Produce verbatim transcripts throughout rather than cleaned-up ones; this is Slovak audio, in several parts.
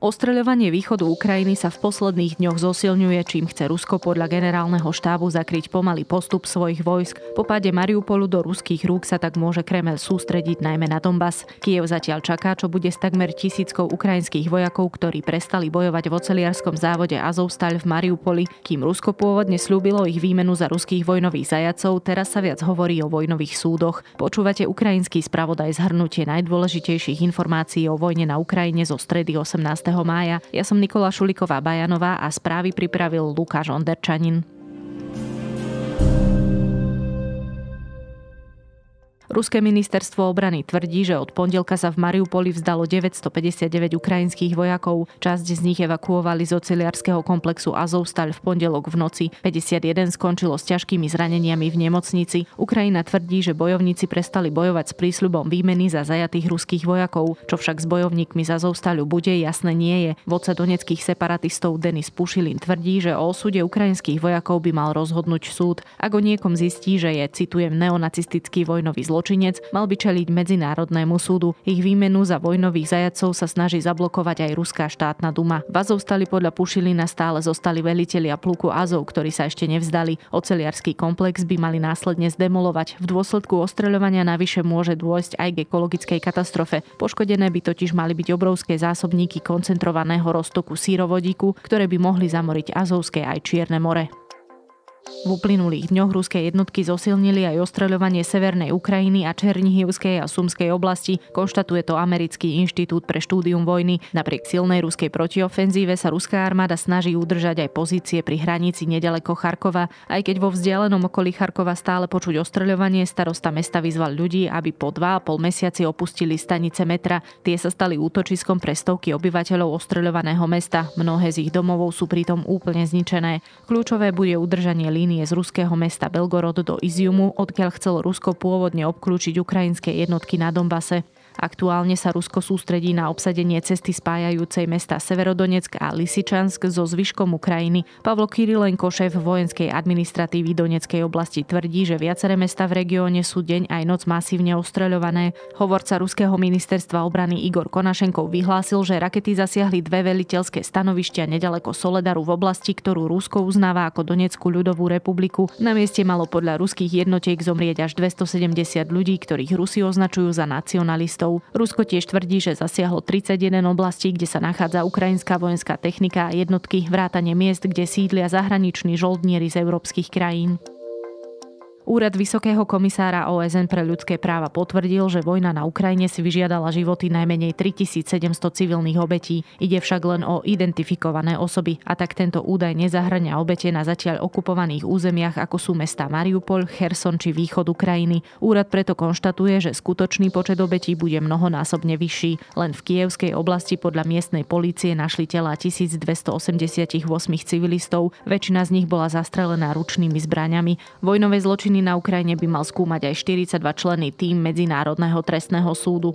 Ostreľovanie východu Ukrajiny sa v posledných dňoch zosilňuje, čím chce Rusko podľa generálneho štábu zakryť pomaly postup svojich vojsk. Po páde Mariupolu do ruských rúk sa tak môže Kremeľ sústrediť najmä na Donbas. Kyjev zatiaľ čaká, čo bude s takmer tisíckou ukrajinských vojakov, ktorí prestali bojovať v oceliarskom závode Azovstal v Mariupoli. Kým Rusko pôvodne sľúbilo ich výmenu za ruských vojnových zajacov, teraz sa viac hovorí o vojnových súdoch. Počúvate ukrajinský spravodaj zhrnutie najdôležitejších informácií o vojne na Ukrajine zo stredy osemnásteho mája. Ja som Nikola Šuliková-Bajanová a správy pripravil Lukáš Onderčanin. Ruské ministerstvo obrany tvrdí, že od pondelka sa v Mariupoli vzdalo deväťstopäťdesiatdeväť ukrajinských vojakov. Časť z nich evakuovali z oceliarského komplexu Azovstal v pondelok v noci. päťdesiatjeden skončilo s ťažkými zraneniami v nemocnici. Ukrajina tvrdí, že bojovníci prestali bojovať s prísľubom výmeny za zajatých ruských vojakov. Čo však s bojovníkmi z Azovstalu bude, jasné nie je. Vodca doneckých separatistov Denis Pušilin tvrdí, že o osude ukrajinských vojakov by mal rozhodnúť súd. Ak o niekom zistí, že je, citujem, neonacistický vojnový zločinec, Zločinec mal by čeliť medzinárodnému súdu. Ich výmenu za vojnových zajatcov sa snaží zablokovať aj ruská štátna duma. V Azovstali podľa Pušilina stále zostali velitelia pluku Azov, ktorí sa ešte nevzdali. Oceliarský komplex by mali následne zdemolovať. V dôsledku ostreľovania navyše môže dôjsť aj k ekologickej katastrofe. Poškodené by totiž mali byť obrovské zásobníky koncentrovaného roztoku sírovodíku, ktoré by mohli zamoriť Azovské aj Čierne more. V uplynulých dňoch ruské jednotky zosilnili aj ostreľovanie severnej Ukrajiny a Černihivskej a Sumskej oblasti, konštatuje to Americký inštitút pre štúdium vojny. Napriek silnej ruskej protiofenzíve sa ruská armáda snaží udržať aj pozície pri hranici nedaleko Charkova. Aj keď vo vzdialenom okolí Charkova stále počuť ostreľovanie, starosta mesta vyzval ľudí, aby po dva a pol mesiaci opustili stanice metra. Tie sa stali útočiskom pre stovky obyvateľov ostreľovaného mesta. Mnohé z ich domov sú pritom úplne zničené. Kľúčové bude udržanie línie z ruského mesta Belgorod do Iziumu, odkiaľ chcel Rusko pôvodne obklúčiť ukrajinské jednotky na Donbase. Aktuálne sa Rusko sústredí na obsadenie cesty spájajúcej mesta Severodonetsk a Lysyčansk so zvyškom Ukrajiny. Pavlo Kirilenko, šéf vojenskej administratívy Doneckej oblasti, tvrdí, že viaceré mesta v regióne sú deň aj noc masívne ostreľované. Hovorca ruského ministerstva obrany Igor Konašenkov vyhlásil, že rakety zasiahli dve veliteľské stanovištia nedaleko Soledaru v oblasti, ktorú Rusko uznáva ako Donetskú ľudovú republiku. Na mieste malo podľa ruských jednotiek zomrieť až dvestosedemdesiat ľudí, ktorých Rusi označujú za nacionalistov. Rusko tiež tvrdí, že zasiahlo tridsaťjeden oblastí, kde sa nachádza ukrajinská vojenská technika a jednotky, vrátane miest, kde sídlia zahraniční žoldnieri z európskych krajín. Úrad Vysokého komisára ó es en pre ľudské práva potvrdil, že vojna na Ukrajine si vyžiadala životy najmenej tritisícsedemsto civilných obetí. Ide však len o identifikované osoby, a tak tento údaj nezahŕňa obete na zatiaľ okupovaných územiach, ako sú mestá Mariupol, Cherson či východ Ukrajiny. Úrad preto konštatuje, že skutočný počet obetí bude mnohonásobne vyšší. Len v Kyjevskej oblasti podľa miestnej polície našli telá tisícdvestoosemdesiatosem civilistov, väčšina z nich bola zastrelená ručnými zbraňami. Vojnové zločiny na Ukrajine by mal skúmať aj štyridsaťdva členný tím Medzinárodného trestného súdu.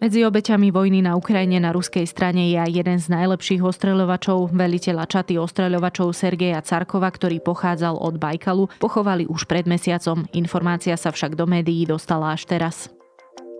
Medzi obeťami vojny na Ukrajine na ruskej strane je aj jeden z najlepších ostreľovačov, veliteľa čaty ostreľovačov Sergeja Carkova, ktorý pochádzal od Bajkalu, pochovali už pred mesiacom. Informácia sa však do médií dostala až teraz.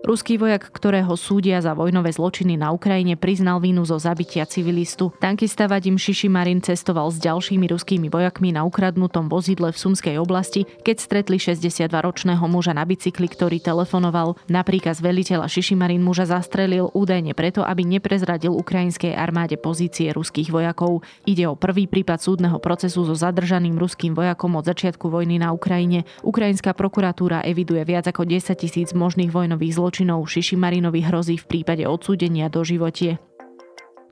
Ruský vojak, ktorého súdia za vojnové zločiny na Ukrajine, priznal vinu zo zabitia civilistu. Tankista Vadim Šišimarin cestoval s ďalšími ruskými vojakmi na ukradnutom vozidle v Sumskej oblasti, keď stretli šesťdesiatdvaročného muža na bicykli, ktorý telefonoval. Na príkaz veliteľa Šišimarin muža zastrelil údajne preto, aby neprezradil ukrajinskej armáde pozície ruských vojakov. Ide o prvý prípad súdneho procesu so zadržaným ruským vojakom od začiatku vojny na Ukrajine. Ukrajinská prokuratúra eviduje viac ako desaťtisíc možných vojnových zločinov. Zločinov Šišimarinovi hrozí v prípade odsúdenia do životie.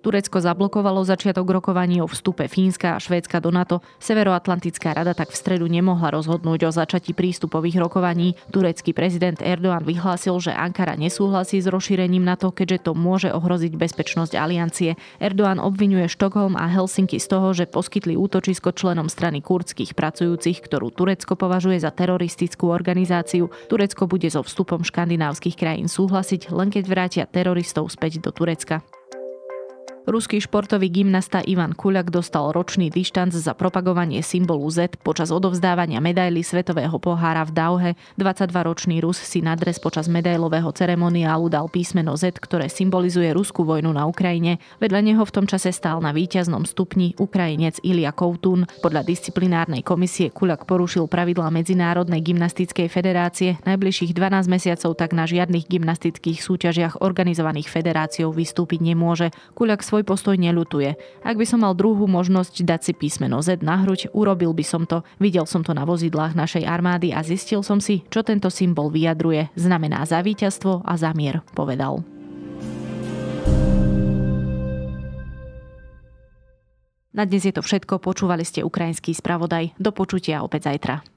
Turecko zablokovalo začiatok rokovaní o vstupe Fínska a Švédska do NATO. Severoatlantická rada tak v stredu nemohla rozhodnúť o začatí prístupových rokovaní. Turecký prezident Erdogan vyhlásil, že Ankara nesúhlasí s rozšírením NATO, keďže to môže ohroziť bezpečnosť aliancie. Erdogan obvinuje Štokholm a Helsinky z toho, že poskytli útočisko členom strany kurdských pracujúcich, ktorú Turecko považuje za teroristickú organizáciu. Turecko bude so vstupom škandinávskych krajín súhlasiť, len keď vrátia teroristov späť do Turecka. Ruský športový gymnasta Ivan Kulak dostal ročný dištanc za propagovanie symbolu Z počas odovzdávania medaily Svetového pohára v Dauhe. dvadsaťdvaročný Rus si na dres počas medailového ceremoniálu dal písmeno Z, ktoré symbolizuje ruskú vojnu na Ukrajine. Vedľa neho v tom čase stál na víťaznom stupni Ukrajinec Ilia Koutún. Podľa disciplinárnej komisie Kulak porušil pravidlá Medzinárodnej gymnastickej federácie, najbližších dvanásť mesiacov tak na žiadnych gymnastických súťažiach organizovaných federáciou vystúpiť nemôže. Kulak svoj postoj neľutuje. Ak by som mal druhú možnosť dať si písmeno Z na hruď, urobil by som to. Videl som to na vozidlách našej armády a zistil som si, čo tento symbol vyjadruje. Znamená za víťazstvo a za mier, povedal. Na dnes je to všetko. Počúvali ste Ukrajinský spravodaj. Do počutia opäť zajtra.